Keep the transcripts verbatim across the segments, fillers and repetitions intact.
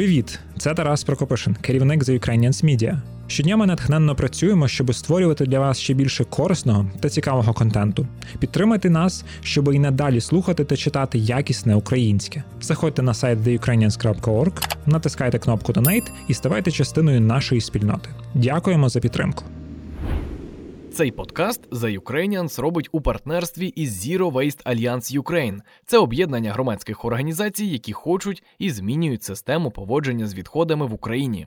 Привіт! Це Тарас Прокопишин, керівник The Ukrainians Media. Щодня ми натхненно працюємо, щоб створювати для вас ще більше корисного та цікавого контенту. Підтримайте нас, щоб і надалі слухати та читати якісне українське. Заходьте на сайт the ukrainians dot org, натискайте кнопку Donate і ставайте частиною нашої спільноти. Дякуємо за підтримку. Цей подкаст The Ukrainians робить у партнерстві із Zero Waste Alliance Ukraine. Це об'єднання громадських організацій, які хочуть і змінюють систему поводження з відходами в Україні.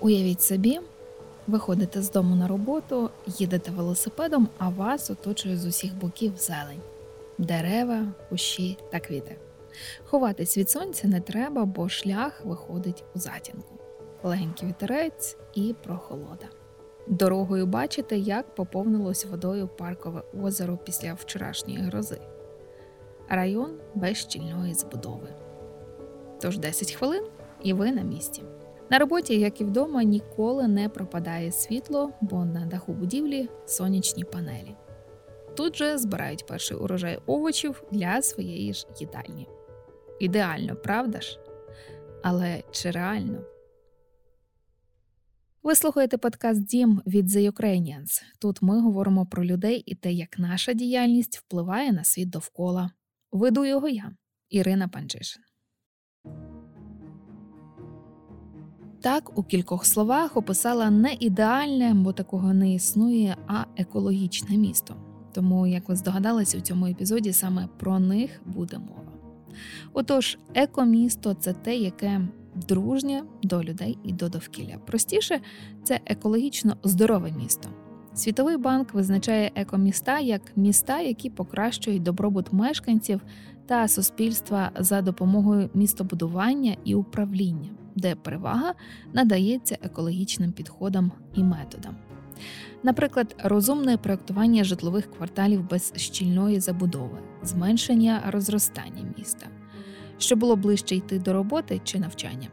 Уявіть собі, ви ходите з дому на роботу, їдете велосипедом, а вас оточує з усіх боків зелень. Дерева, кущі та квіти. Ховатись від сонця не треба, бо шлях виходить у затінку. Легенький вітерець і прохолода. Дорогою бачите, як поповнилось водою паркове озеро після вчорашньої грози. Район без щільної збудови. Тож десять хвилин і ви на місці. На роботі, як і вдома, ніколи не пропадає світло, бо на даху будівлі сонячні панелі. Тут же збирають перший урожай овочів для своєї ж їдальні. Ідеально, правда ж? Але чи реально? Ви слухаєте подкаст «Дім» від The Ukrainians. Тут ми говоримо про людей і те, як наша діяльність впливає на світ довкола. Веду його я, Ірина Панчишин. Так, у кількох словах описала не ідеальне, бо такого не існує, а екологічне місто. Тому, як ви здогадались, у цьому епізоді саме про них буде мова. Отож, екомісто – це те, яке дружнє до людей і до довкілля. Простіше – це екологічно здорове місто. Світовий банк визначає екоміста як міста, які покращують добробут мешканців та суспільства за допомогою містобудування і управління, де перевага надається екологічним підходам і методам. Наприклад, розумне проєктування житлових кварталів без щільної забудови, зменшення розростання міста, щоб було ближче йти до роботи чи навчання,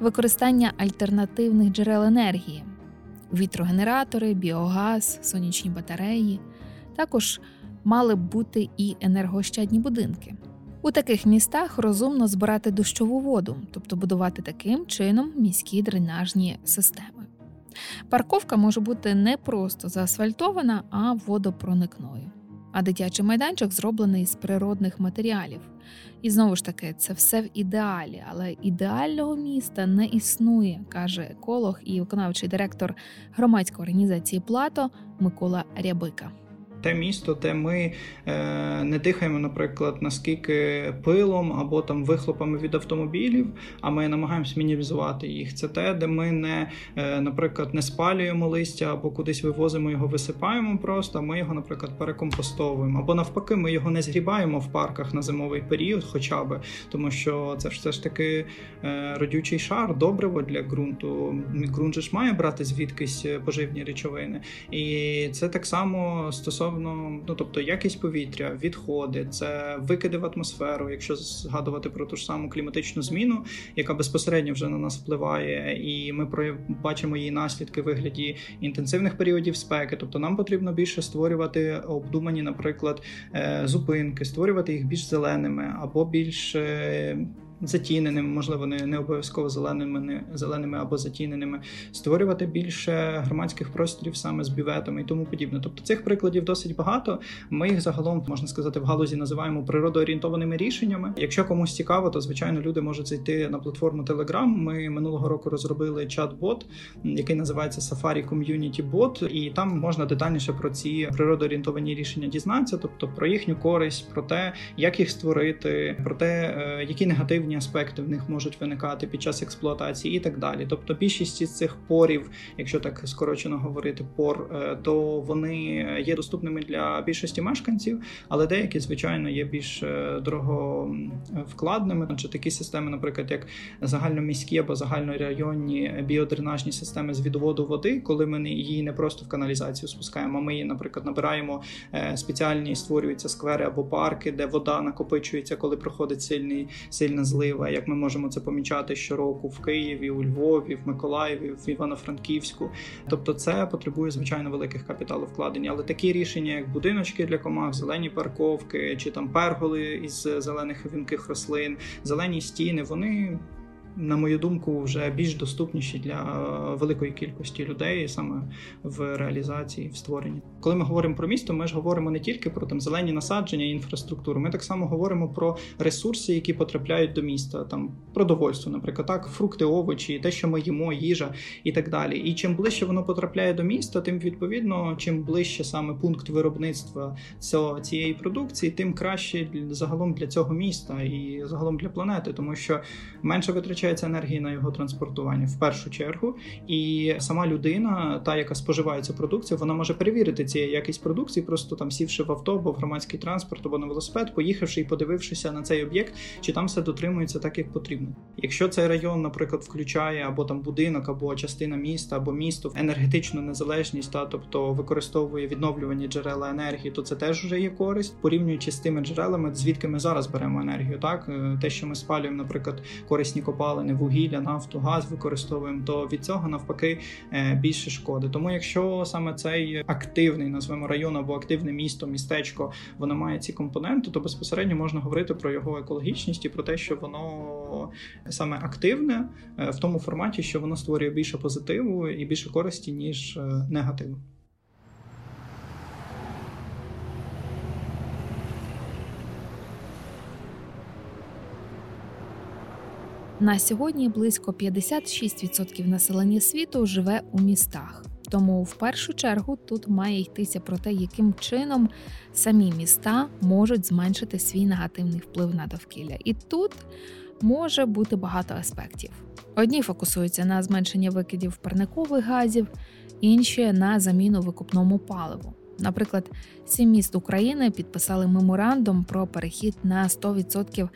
використання альтернативних джерел енергії, вітрогенератори, біогаз, сонячні батареї. Також мали б бути і енергоощадні будинки. У таких містах розумно збирати дощову воду, тобто будувати таким чином міські дренажні системи. Парковка може бути не просто заасфальтована, а водопроникною. А дитячий майданчик зроблений з природних матеріалів. І знову ж таки, це все в ідеалі, але ідеального міста не існує, каже еколог і виконавчий директор громадської організації «Плато» Микола Рябика. Те місто, де ми е, не дихаємо, наприклад, наскільки пилом або там вихлопами від автомобілів, а ми намагаємось мінімізувати їх. Це те, де ми не, е, наприклад, не спалюємо листя або кудись вивозимо його, висипаємо просто, а ми його, наприклад, перекомпостовуємо. Або навпаки, ми його не згрібаємо в парках на зимовий період хоча б, тому що це ж все ж таки е, родючий шар, добриво для ґрунту. Ґрунт же ж має брати звідкись поживні речовини. І це так само стосовно Ну, тобто якість повітря, відходи, це викиди в атмосферу, якщо згадувати про ту ж саму кліматичну зміну, яка безпосередньо вже на нас впливає, і ми бачимо її наслідки в вигляді інтенсивних періодів спеки. Тобто нам потрібно більше створювати обдумані, наприклад, зупинки, створювати їх більш зеленими або більш затіненими, можливо, не, не обов'язково зеленими, не, зеленими або затіненими, створювати більше громадських просторів саме з бюветами і тому подібне. Тобто цих прикладів досить багато. Ми їх загалом, можна сказати, в галузі називаємо природоорієнтованими рішеннями. Якщо комусь цікаво, то, звичайно, люди можуть зайти на платформу Telegram. Ми минулого року розробили чат-бот, який називається Safari Community Bot, і там можна детальніше про ці природоорієнтовані рішення дізнатися, тобто про їхню користь, про те, як їх створити, про те, які негативні аспекти в них можуть виникати під час експлуатації і так далі. Тобто більшість із цих порів, якщо так скорочено говорити, пор, то вони є доступними для більшості мешканців, але деякі, звичайно, є більш дороговкладними. Тобто такі системи, наприклад, як загальноміські або загальнорайонні біодренажні системи з відводу води, коли ми її не просто в каналізацію спускаємо, а ми її, наприклад, набираємо спеціальні, створюються сквери або парки, де вода накопичується, коли проходить сильний, сильна злива, важливе, як ми можемо це помічати щороку в Києві, у Львові, в Миколаєві, в Івано-Франківську. Тобто це потребує, звичайно, великих капіталовкладень. Але такі рішення, як будиночки для комах, зелені парковки, чи там перголи із зелених вінких рослин, зелені стіни, вони, на мою думку, вже більш доступніші для великої кількості людей саме в реалізації, в створенні. Коли ми говоримо про місто, ми ж говоримо не тільки про там зелені насадження і інфраструктуру, ми так само говоримо про ресурси, які потрапляють до міста, там продовольство, наприклад, так, фрукти, овочі, те, що ми їмо, їжа і так далі. І чим ближче воно потрапляє до міста, тим відповідно, чим ближче саме пункт виробництва цього, цієї продукції, тим краще загалом для цього міста і загалом для планети, тому що менше витрачає енергії на його транспортування в першу чергу, і сама людина, та, яка споживає цю продукцію, вона може перевірити цю якість продукції, просто там сівши в авто, або в громадський транспорт, або на велосипед, поїхавши і подивившися на цей об'єкт, чи там все дотримується так, як потрібно. Якщо цей район, наприклад, включає або там будинок, або частина міста, або місто енергетичну незалежність, та, тобто використовує відновлювані джерела енергії, то це теж вже є користь, порівнюючи з тими джерелами, звідки ми зараз беремо енергію, так, те, що ми спалюємо, наприклад, корисні копалини, не вугілля, нафту, газ використовуємо, то від цього навпаки більше шкоди. Тому якщо саме цей активний, назвемо, район або активне місто, містечко, воно має ці компоненти, то безпосередньо можна говорити про його екологічність і про те, що воно саме активне в тому форматі, що воно створює більше позитиву і більше користі, ніж негативу. На сьогодні близько п'ятдесят шість відсотків населення світу живе у містах. Тому в першу чергу тут має йтися про те, яким чином самі міста можуть зменшити свій негативний вплив на довкілля. І тут може бути багато аспектів. Одні фокусуються на зменшенні викидів парникових газів, інші – на заміну викопному паливу. Наприклад, сім міст України підписали меморандум про перехід на сто відсотків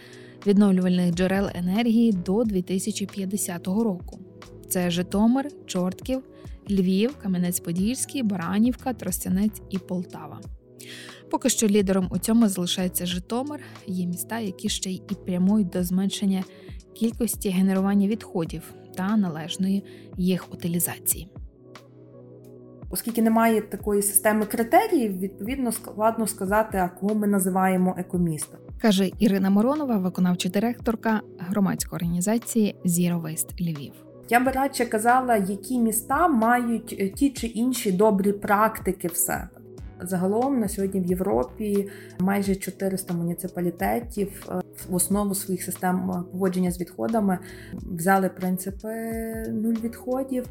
відновлювальних джерел енергії до дві тисячі п'ятдесятого року. Це Житомир, Чортків, Львів, Кам'янець-Подільський, Баранівка, Тростянець і Полтава. Поки що лідером у цьому залишається Житомир, є міста, які ще й і прямують до зменшення кількості генерування відходів та належної їх утилізації. Оскільки немає такої системи критеріїв, відповідно складно сказати, а кого ми називаємо екомістом. Каже Ірина Моронова, виконавча директорка громадської організації Zero Waste Львів. Я би радше казала, які міста мають ті чи інші добрі практики в себе. Загалом на сьогодні в Європі майже чотириста муніципалітетів в основу своїх систем поводження з відходами взяли принципи нуль відходів,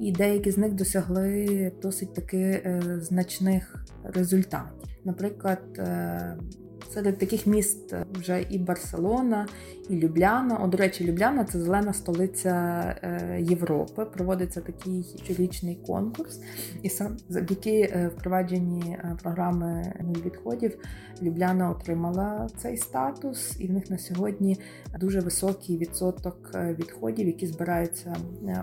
і деякі з них досягли досить таки значних результатів. Наприклад, серед таких міст вже і Барселона, і Любляна. О, до речі, Любляна – це зелена столиця Європи. Проводиться такий щорічний конкурс. І сам завдяки впровадженні програми «Нуль відходів» Любляна отримала цей статус. І в них на сьогодні дуже високий відсоток відходів, які збираються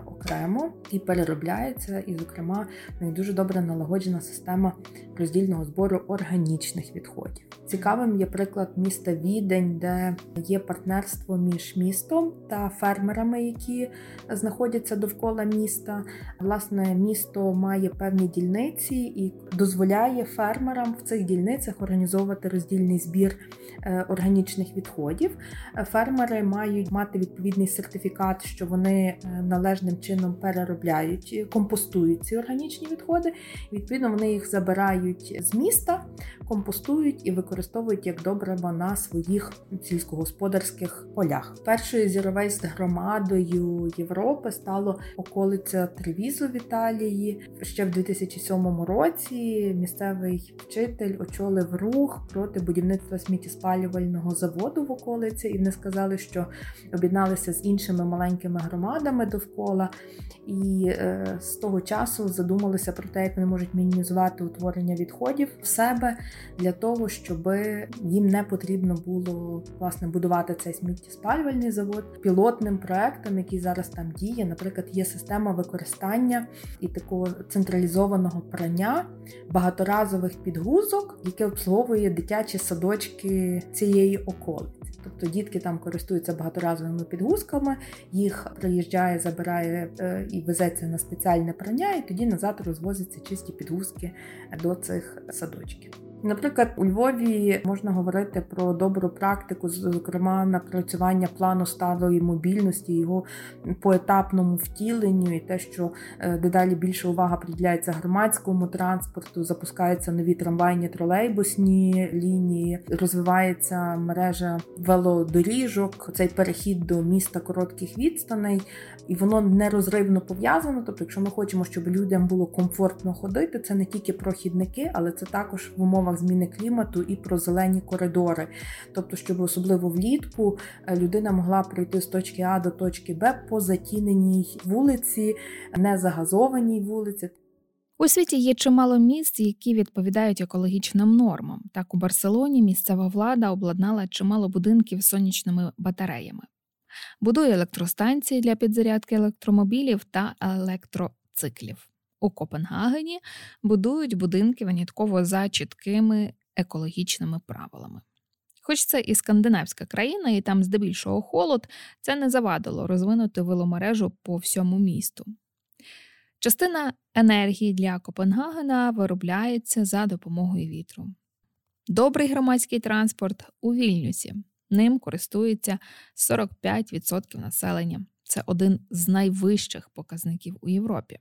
окремо і переробляються. І, зокрема, в них дуже добре налагоджена система роздільного збору органічних відходів. Цікавим є приклад міста Відень, де є партнерство між містом та фермерами, які знаходяться довкола міста. Власне, місто має певні дільниці і дозволяє фермерам в цих дільницях організовувати роздільний збір органічних відходів. Фермери мають мати відповідний сертифікат, що вони належним чином переробляють, компостують ці органічні відходи. Відповідно, вони їх забирають з міста, компостують і використовують використовують як добриво на своїх сільськогосподарських полях. Першою Zero Waste громадою Європи стало околиця Тревізу в Італії. Ще в дві тисячі сьомому році місцевий вчитель очолив рух проти будівництва сміттєспалювального заводу в околиці, і вони сказали, що об'єдналися з іншими маленькими громадами довкола, і е, з того часу задумалися про те, як вони можуть мінімізувати утворення відходів в себе для того, щоб Їм не потрібно було, власне, будувати цей сміттєспалювальний завод. Пілотним проектом, який зараз там діє, наприклад, є система використання і такого централізованого прання багаторазових підгузок, яке обслуговує дитячі садочки цієї околиці. Тобто дітки там користуються багаторазовими підгузками, їх приїжджає, забирає і везеться на спеціальне прання, і тоді назад розвозяться чисті підгузки до цих садочків. Наприклад, у Львові можна говорити про добру практику, зокрема, напрацювання плану сталої мобільності, його поетапному втіленню і те, що дедалі більше увага приділяється громадському транспорту, запускаються нові трамвайні, тролейбусні лінії, розвивається мережа велодоріжок, цей перехід до міста коротких відстаней, і воно нерозривно пов'язано. Тобто, якщо ми хочемо, щоб людям було комфортно ходити, це не тільки про хідники, але це також в умовах зміни клімату і про зелені коридори. Тобто, щоб особливо влітку людина могла пройти з точки А до точки Б по затіненій вулиці, не загазованій вулиці. У світі є чимало міст, які відповідають екологічним нормам. Так, у Барселоні місцева влада обладнала чимало будинків з сонячними батареями. Будує електростанції для підзарядки електромобілів та електроциклів. У Копенгагені будують будинки винятково за чіткими екологічними правилами. Хоч це і скандинавська країна, і там здебільшого холод, це не завадило розвинути веломережу по всьому місту. Частина енергії для Копенгагена виробляється за допомогою вітру. Добрий громадський транспорт у Вільнюсі. Ним користується сорок п'ять відсотків населення. Це один з найвищих показників у Європі.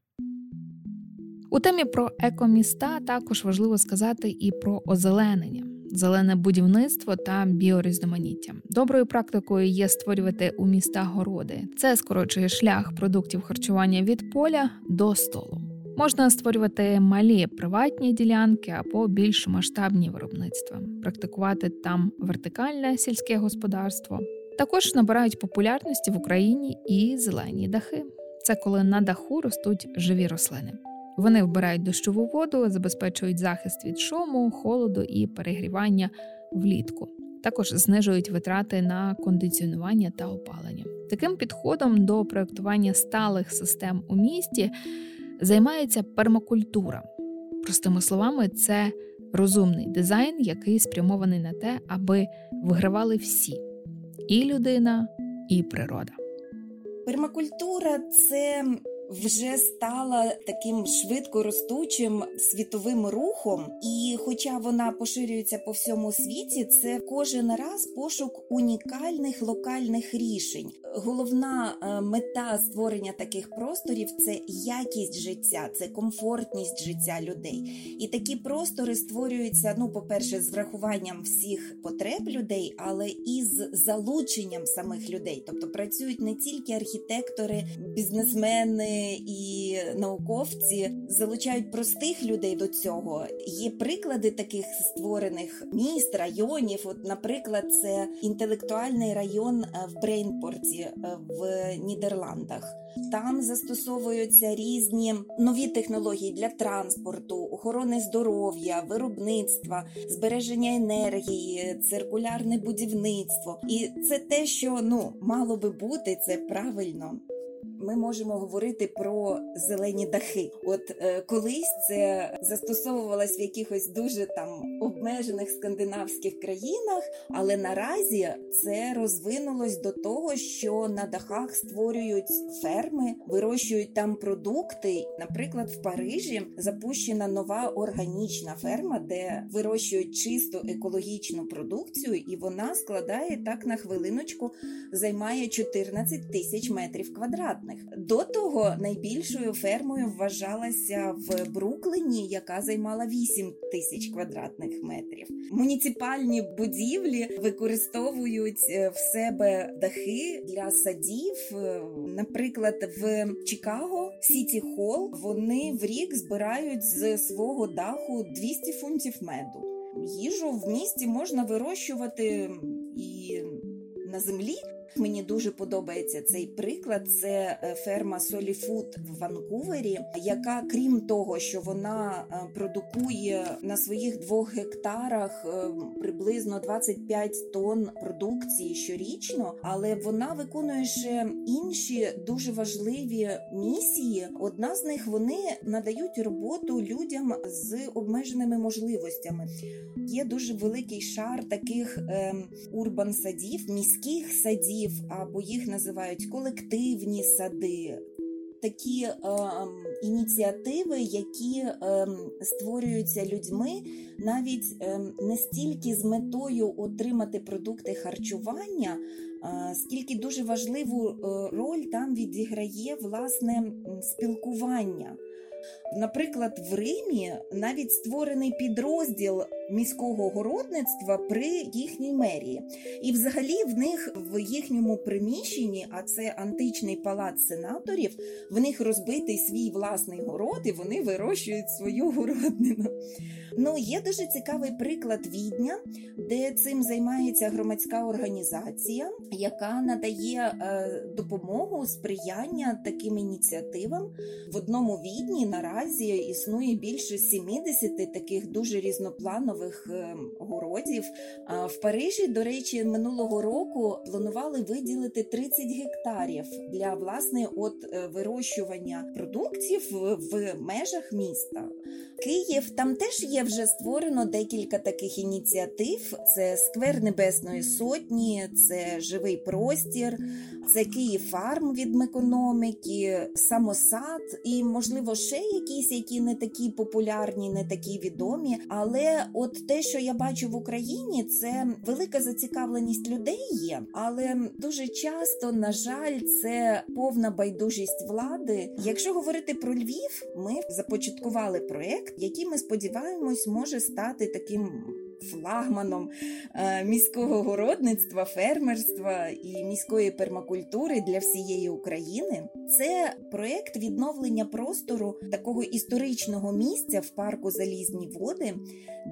У темі про екоміста також важливо сказати і про озеленення, зелене будівництво та біорізноманіття. Доброю практикою є створювати у містах городи. Це скорочує шлях продуктів харчування від поля до столу. Можна створювати малі приватні ділянки або більш масштабні виробництва, практикувати там вертикальне сільське господарство. Також набирають популярності в Україні і зелені дахи. Це коли на даху ростуть живі рослини. Вони вбирають дощову воду, забезпечують захист від шуму, холоду і перегрівання влітку. Також знижують витрати на кондиціонування та опалення. Таким підходом до проєктування сталих систем у місті займається пермакультура. Простими словами, це розумний дизайн, який спрямований на те, аби вигравали всі – і людина, і природа. Пермакультура – це вже стала таким швидко ростучим світовим рухом, і хоча вона поширюється по всьому світі, це кожен раз пошук унікальних локальних рішень. Головна мета створення таких просторів – це якість життя, це комфортність життя людей. І такі простори створюються, ну, по-перше, з врахуванням всіх потреб людей, але і з залученням самих людей. Тобто працюють не тільки архітектори, бізнесмени, і науковці залучають простих людей до цього. Є приклади таких створених міст, районів. От, наприклад, це інтелектуальний район в Брейнпорті в Нідерландах. Там застосовуються різні нові технології для транспорту, охорони здоров'я, виробництва, збереження енергії, циркулярне будівництво. І це те, що, ну, мало би бути, це правильно. Ми можемо говорити про зелені дахи. От е, колись це застосовувалось в якихось дуже там обмежених скандинавських країнах, але наразі це розвинулось до того, що на дахах створюють ферми, вирощують там продукти. Наприклад, в Парижі запущена нова органічна ферма, де вирощують чисту екологічну продукцію, і вона складає, так на хвилиночку, займає чотирнадцять тисяч метрів квадратних. До того найбільшою фермою вважалася в Брукліні, яка займала вісім тисяч квадратних метрів. Муніципальні будівлі використовують в себе дахи для садів. Наприклад, в Чикаго, Сіті Холл, вони в рік збирають з свого даху двісті фунтів меду. Їжу в місті можна вирощувати і на землі, Мені дуже подобається цей приклад. Це ферма Sole Food в Ванкувері, яка, крім того, що вона продукує на своїх двох гектарах приблизно двадцять п'ять тонн продукції щорічно, але вона виконує ще інші дуже важливі місії. Одна з них – вони надають роботу людям з обмеженими можливостями. Є дуже великий шар таких е, урбан-садів, міських садів, або їх називають колективні сади. Такі е, ініціативи, які е, створюються людьми навіть е, не стільки з метою отримати продукти харчування, е, скільки дуже важливу роль там відіграє, власне, спілкування. Наприклад, в Римі навіть створений підрозділ міського городництва при їхній мерії. І взагалі в них в їхньому приміщенні, а це античний палац сенаторів, в них розбитий свій власний город, і вони вирощують свою городнину. Ну, є дуже цікавий приклад Відня, де цим займається громадська організація, яка надає допомогу, сприяння таким ініціативам. В одному Відні наразі існує більше сімдесят таких дуже різнопланових городів. В Парижі, до речі, минулого року планували виділити тридцять гектарів для, власне, от вирощування продуктів в межах міста. Київ, там теж є вже створено декілька таких ініціатив. Це Сквер Небесної Сотні, це Живий простір, це Київфарм від Мекономіки, Самосад і, можливо, ще якісь, які не такі популярні, не такі відомі. Але от те, що я бачу в Україні, це велика зацікавленість людей є, але дуже часто, на жаль, це повна байдужість влади. Якщо говорити про Львів, ми започаткували проєкт, який, ми сподіваємось, може стати таким флагманом міського городництва, фермерства і міської пермакультури для всієї України. Це проєкт відновлення простору такого історичного місця в парку Залізні води,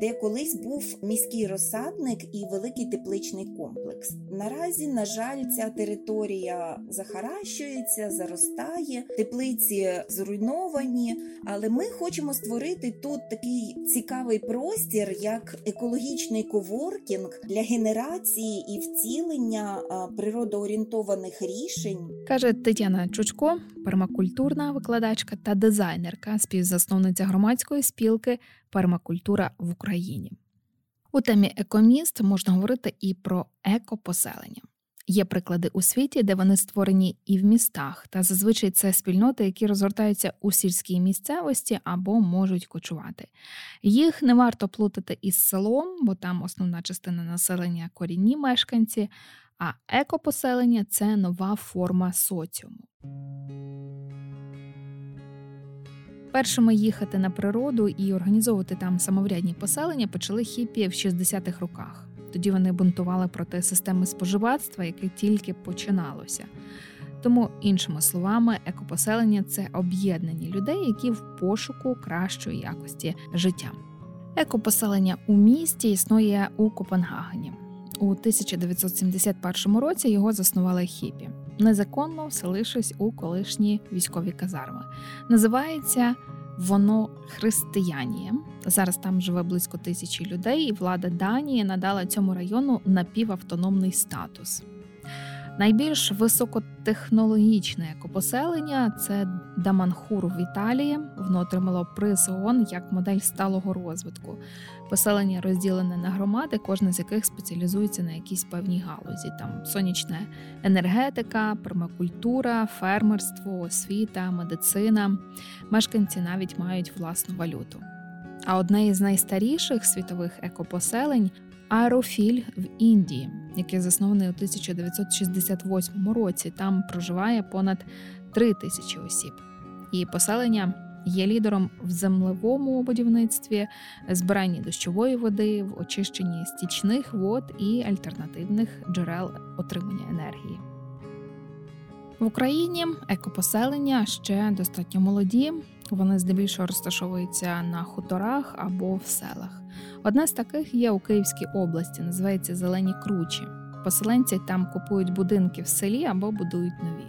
де колись був міський розсадник і великий тепличний комплекс. Наразі, на жаль, ця територія захаращується, заростає, теплиці зруйновані, але ми хочемо створити тут такий цікавий простір, як екологічний екологічний коворкінг для генерації і втілення природоорієнтованих рішень. Каже Тетяна Чучко, пермакультурна викладачка та дизайнерка, співзасновниця громадської спілки «Пермакультура в Україні». У темі «Екоміст» можна говорити і про екопоселення. Є приклади у світі, де вони створені і в містах, та зазвичай це спільноти, які розгортаються у сільській місцевості або можуть кочувати. Їх не варто плутати із селом, бо там основна частина населення – корінні мешканці, а екопоселення – це нова форма соціуму. Першими їхати на природу і організовувати там самоврядні поселення почали хіпі в шістдесятих роках. Тоді вони бунтували проти системи споживацтва, яке тільки починалося. Тому, іншими словами, екопоселення – це об'єднані людей, які в пошуку кращої якості життя. Екопоселення у місті існує у Копенгагені. У тисяча дев'ятсот сімдесят першому році його заснували хіпі, незаконно вселившись у колишні військові казарми. Називається воно «Християніє». Зараз там живе близько тисячі людей, і влада Данії надала цьому району напівавтономний статус. Найбільш високотехнологічне екопоселення – це Даманхур в Італії. Воно отримало приз ООН як модель сталого розвитку. Поселення розділене на громади, кожна з яких спеціалізується на якійсь певній галузі. Там сонячна енергетика, пермакультура, фермерство, освіта, медицина. Мешканці навіть мають власну валюту. А одне із найстаріших світових екопоселень – Арофіль в Індії, який заснований у тисяча дев'ятсот шістдесят восьмому році. Там проживає понад три тисячі осіб. І поселення є лідером в землевому будівництві, збиранні дощової води, в очищенні стічних вод і альтернативних джерел отримання енергії. В Україні екопоселення ще достатньо молоді. Вони здебільшого розташовуються на хуторах або в селах. Одне з таких є у Київській області, називається «Зелені кручі». Переселенці там купують будинки в селі або будують нові.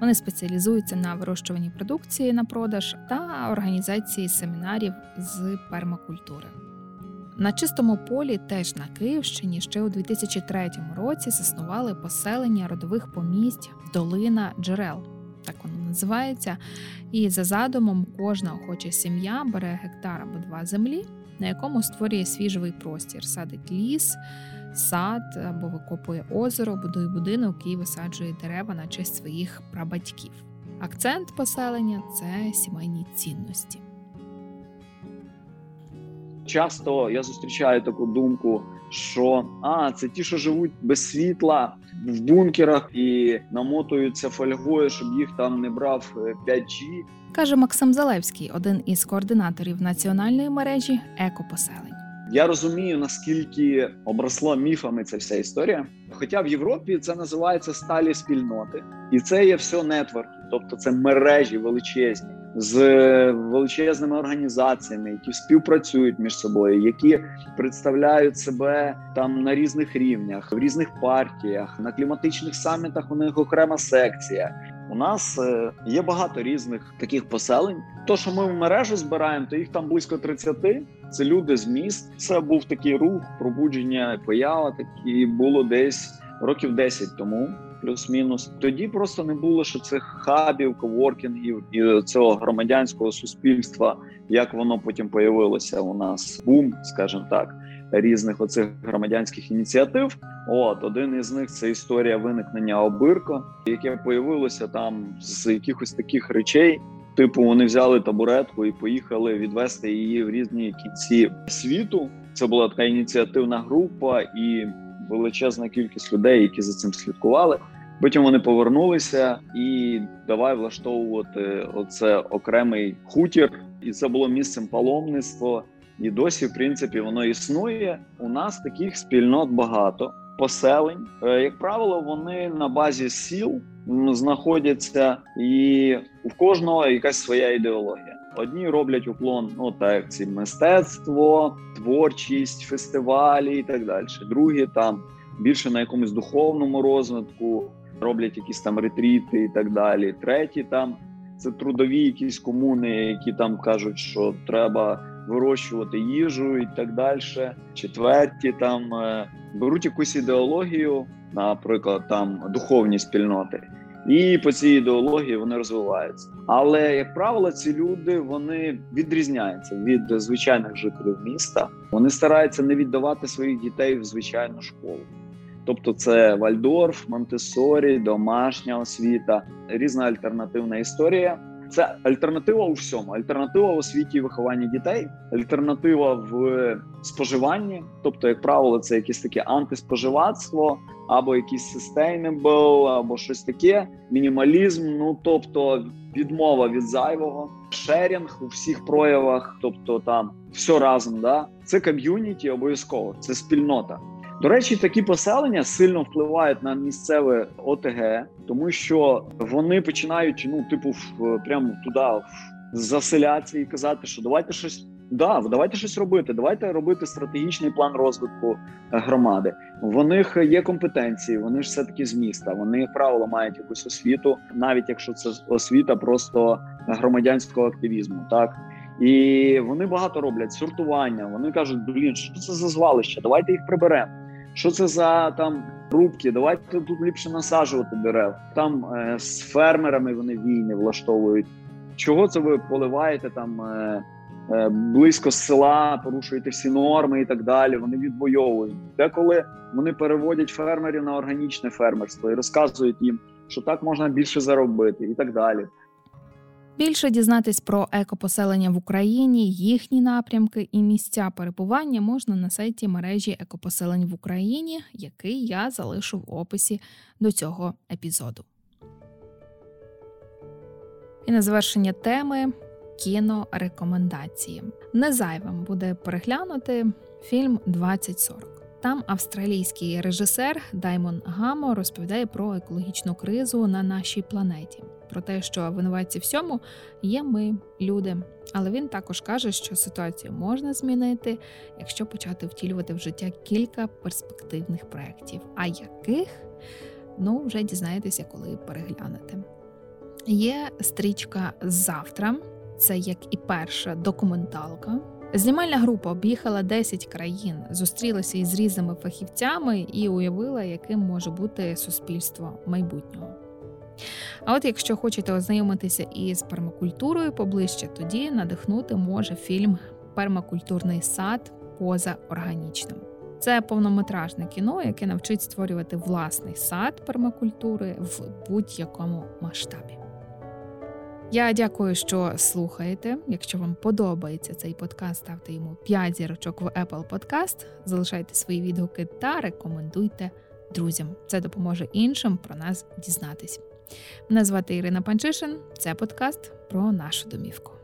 Вони спеціалізуються на вирощуванні продукції на продаж та організації семінарів з пермакультури. На чистому полі, теж на Київщині, ще у дві тисячі третьому році заснували поселення родових помість «Долина джерел», так воно називається, і за задумом кожна охоча сім'я бере гектар або два землі, на якому створює свій живий простір, садить ліс, сад або викопує озеро, будує будинок і висаджує дерева на честь своїх прабатьків. Акцент поселення – це сімейні цінності. Часто я зустрічаю таку думку, що а, це ті, що живуть без світла в бункерах і намотуються фольгою, щоб їх там не брав п'ять джі. Каже Максим Залевський, один із координаторів національної мережі екопоселень. Я розумію, наскільки обросла міфами ця вся історія. Хоча в Європі це називається сталі спільноти. І це є все нетворки, тобто це мережі величезні, з величезними організаціями, які співпрацюють між собою, які представляють себе там на різних рівнях, в різних партіях, на кліматичних самітах у них окрема секція. У нас є багато різних таких поселень. То, що ми в мережу збираємо, то їх там близько тридцять. Це люди з міст. Це був такий рух, пробудження, поява, такі було десь років десять тому. Плюс-мінус. Тоді просто не було ще цих хабів, коворкінгів і цього громадянського суспільства, як воно потім появилося у нас. Бум, скажімо так, різних оцих громадянських ініціатив. От, один із них – це історія виникнення обирко, яке появилося там з якихось таких речей. Типу, вони взяли табуретку і поїхали відвести її в різні кінці світу. Це була така ініціативна група і величезна кількість людей, які за цим слідкували. Потім вони повернулися і давай влаштовувати оце окремий хутір. І це було місцем паломництва. І досі, в принципі, воно існує. У нас таких спільнот багато, поселень. Як правило, вони на базі сіл знаходяться, і в кожного якась своя ідеологія. Одні роблять уклон, ну так як ці мистецтво, творчість, фестивалі і так далі. Другі там більше на якомусь духовному розвитку, роблять якісь там ретріти і так далі. Треті там це трудові якісь комуни, які там кажуть, що треба вирощувати їжу і так далі. Четверті там беруть якусь ідеологію, наприклад, там духовні спільноти. І по цій ідеології вони розвиваються. Але, як правило, ці люди, вони відрізняються від звичайних жителів міста. Вони стараються не віддавати своїх дітей в звичайну школу. Тобто це Вальдорф, Монтессорі, домашня освіта, різна альтернативна історія. Це альтернатива у всьому. Альтернатива в освіті і вихованні дітей, альтернатива в споживанні. Тобто, як правило, це якесь таке антиспоживацтво, або якийсь sustainable, або щось таке, мінімалізм, ну, тобто відмова від зайвого, шерінг у всіх проявах, тобто там все разом, да? Це ком'юніті обов'язково, це спільнота. До речі, такі поселення сильно впливають на місцеве ОТГ, тому що вони починають, ну, типу, прямо туди заселятися і казати, що давайте щось Да, давайте щось робити, давайте робити стратегічний план розвитку громади. В них є компетенції, вони ж все-таки з міста, вони, як правило, мають якусь освіту, навіть якщо це освіта просто громадянського активізму, так? І вони багато роблять сортування, вони кажуть, блін, що це за звалище, давайте їх приберемо. Що це за там рубки, давайте тут ліпше насаджувати дерев. Там е, з фермерами вони війни влаштовують. Чого це ви поливаєте там... Е, близько з села, порушуєте всі норми і так далі, вони відвоюють. Деколи вони переводять фермерів на органічне фермерство і розказують їм, що так можна більше заробити і так далі. Більше дізнатись про екопоселення в Україні, їхні напрямки і місця перебування можна на сайті мережі екопоселень в Україні, який я залишу в описі до цього епізоду. І на завершення теми – кінорекомендації. Не зайвим буде переглянути фільм «двадцять сорок». Там австралійський режисер Даймон Гамо розповідає про екологічну кризу на нашій планеті. Про те, що винуватці всьому є ми, люди. Але він також каже, що ситуацію можна змінити, якщо почати втілювати в життя кілька перспективних проєктів. А яких? Ну, вже дізнаєтеся, коли переглянете. Є стрічка «Завтра». Це, як і перша, документалка. Знімальна група об'їхала десять країн, зустрілася із різними фахівцями і уявила, яким може бути суспільство майбутнього. А от якщо хочете ознайомитися із пермакультурою поближче, тоді надихнути може фільм «Пермакультурний сад: Поза органічним». Це повнометражне кіно, яке навчить створювати власний сад пермакультури в будь-якому масштабі. Я дякую, що слухаєте. Якщо вам подобається цей подкаст, ставте йому п'ять зірочок в Apple Podcast, залишайте свої відгуки та рекомендуйте друзям. Це допоможе іншим про нас дізнатись. Мене звати Ірина Панчишин. Це подкаст про нашу домівку.